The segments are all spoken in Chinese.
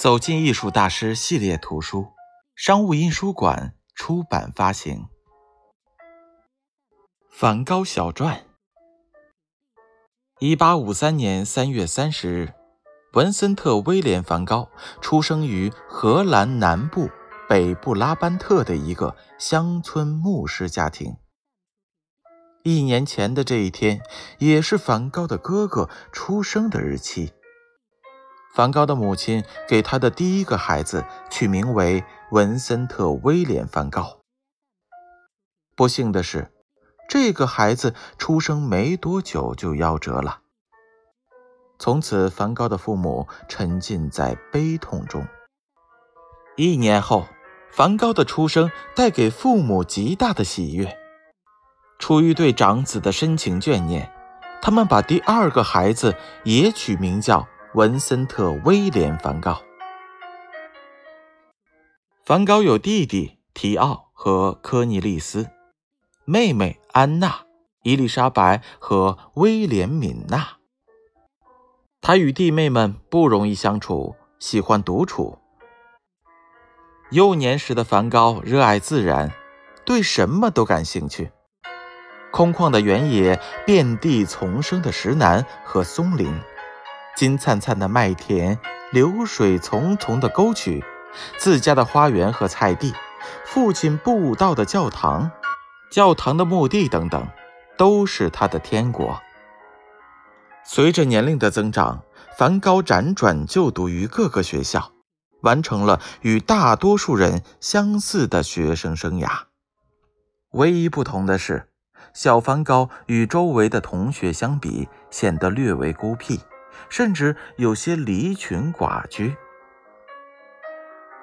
走进艺术大师系列图书，商务印书馆出版发行。梵高小传。1853年3月30日，文森特·威廉·梵高出生于荷兰南部北布拉班特的一个乡村牧师家庭。1年前的这一天，也是梵高的哥哥出生的日期。梵高的母亲给他的第一个孩子取名为文森特·威廉·梵高。不幸的是，这个孩子出生没多久就夭折了。从此，梵高的父母沉浸在悲痛中。1年后，梵高的出生带给父母极大的喜悦。出于对长子的深情眷念，他们把第2个孩子也取名叫文森特·威廉·梵高。梵高有弟弟提奥和科尼利斯，妹妹安娜、伊丽莎白和威廉·敏娜。他与弟妹们不容易相处，喜欢独处。幼年时的梵高热爱自然，对什么都感兴趣。空旷的原野、遍地丛生的石楠和松林、金灿灿的麦田、流水淙淙的沟渠、自家的花园和菜地、父亲布道的教堂的墓地等等，都是他的天国。随着年龄的增长，梵高辗转就读于各个学校，完成了与大多数人相似的学生生涯。唯一不同的是，小梵高与周围的同学相比，显得略为孤僻，甚至有些离群寡居。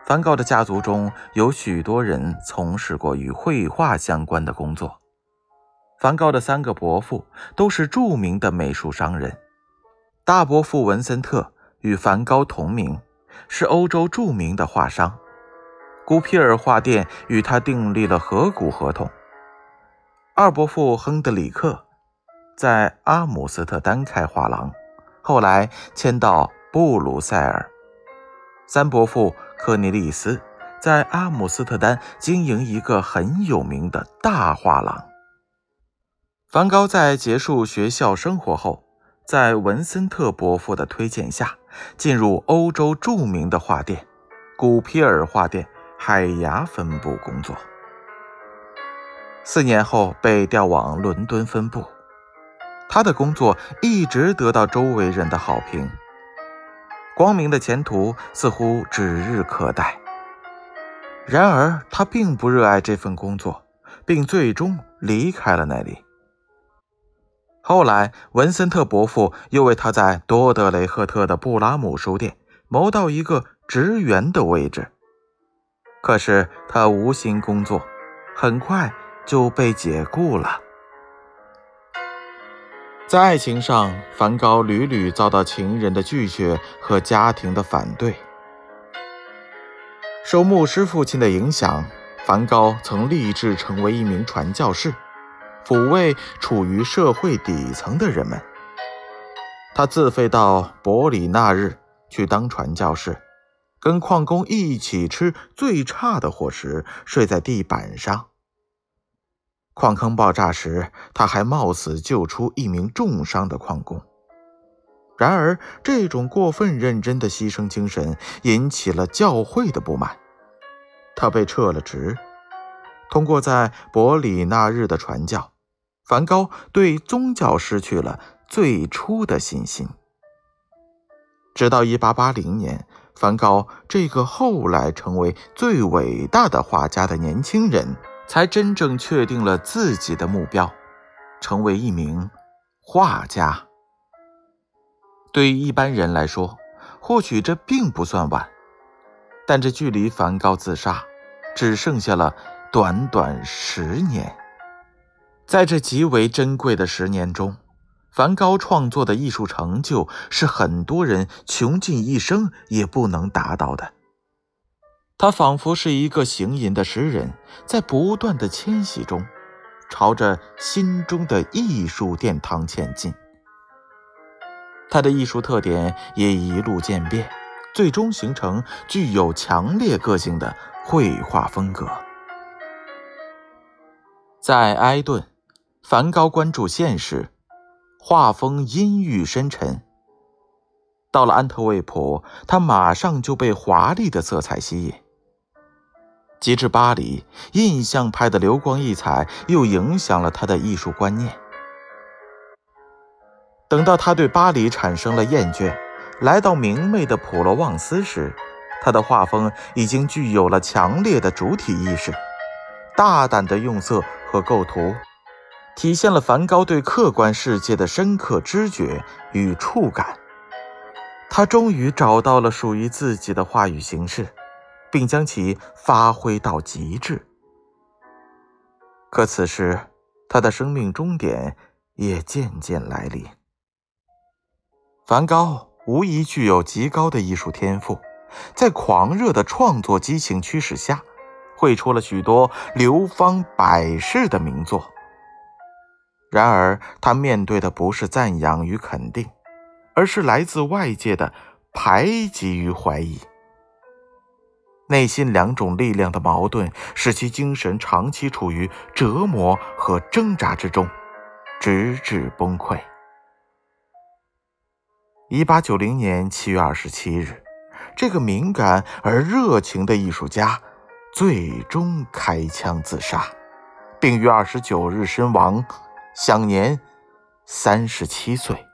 梵高的家族中有许多人从事过与绘画相关的工作。梵高的3个伯父都是著名的美术商人。大伯父文森特与梵高同名，是欧洲著名的画商。古皮尔画店与他订立了合股合同。二伯父亨德里克在阿姆斯特丹开画廊，后来迁到布鲁塞尔。三伯父科尼利斯在阿姆斯特丹经营一个很有名的大画廊。梵高在结束学校生活后，在文森特伯父的推荐下，进入欧洲著名的画店古皮尔画店海牙分部工作。4年后被调往伦敦分部。他的工作一直得到周围人的好评，光明的前途似乎指日可待。然而，他并不热爱这份工作，并最终离开了那里。后来，文森特伯父又为他在多德雷赫特的布拉姆书店谋到一个职员的位置。可是，他无心工作，很快就被解雇了。在爱情上，梵高屡屡遭到情人的拒绝和家庭的反对。受牧师父亲的影响，梵高曾立志成为一名传教士，抚慰处于社会底层的人们。他自费到伯里纳日去当传教士，跟矿工一起吃最差的伙食，睡在地板上。矿坑爆炸时，他还冒死救出一名重伤的矿工。然而，这种过分认真的牺牲精神引起了教会的不满，他被撤了职。通过在伯里纳日的传教，梵高对宗教失去了最初的信心。直到1880年，梵高这个后来成为最伟大的画家的年轻人，才真正确定了自己的目标，成为一名画家。对于一般人来说，或许这并不算晚，但这距离梵高自杀只剩下了短短10年。在这极为珍贵的10年中，梵高创作的艺术成就是很多人穷尽一生也不能达到的。他仿佛是一个行吟的诗人，在不断的迁徙中，朝着心中的艺术殿堂前进。他的艺术特点也一路渐变，最终形成具有强烈个性的绘画风格。在埃顿，梵高关注现实，画风阴郁深沉。到了安特卫普，他马上就被华丽的色彩吸引。及至巴黎，印象派的流光溢彩又影响了他的艺术观念。等到他对巴黎产生了厌倦，来到明媚的普罗旺斯时，他的画风已经具有了强烈的主体意识，大胆的用色和构图，体现了梵高对客观世界的深刻知觉与触感。他终于找到了属于自己的话语形式，并将其发挥到极致。可此时，他的生命终点也渐渐来临。梵高无疑具有极高的艺术天赋，在狂热的创作激情驱使下，绘出了许多流芳百世的名作。然而，他面对的不是赞扬与肯定，而是来自外界的排挤与怀疑。内心两种力量的矛盾使其精神长期处于折磨和挣扎之中，直至崩溃。1890年7月27日，这个敏感而热情的艺术家最终开枪自杀，并于29日身亡，享年37岁。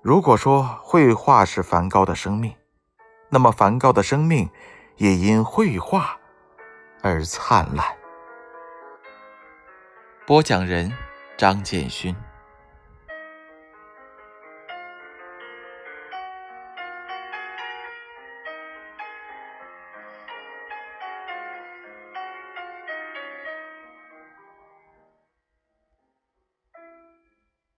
如果说绘画是梵高的生命，那么梵高的生命也因绘画而灿烂。播讲人：张建勋。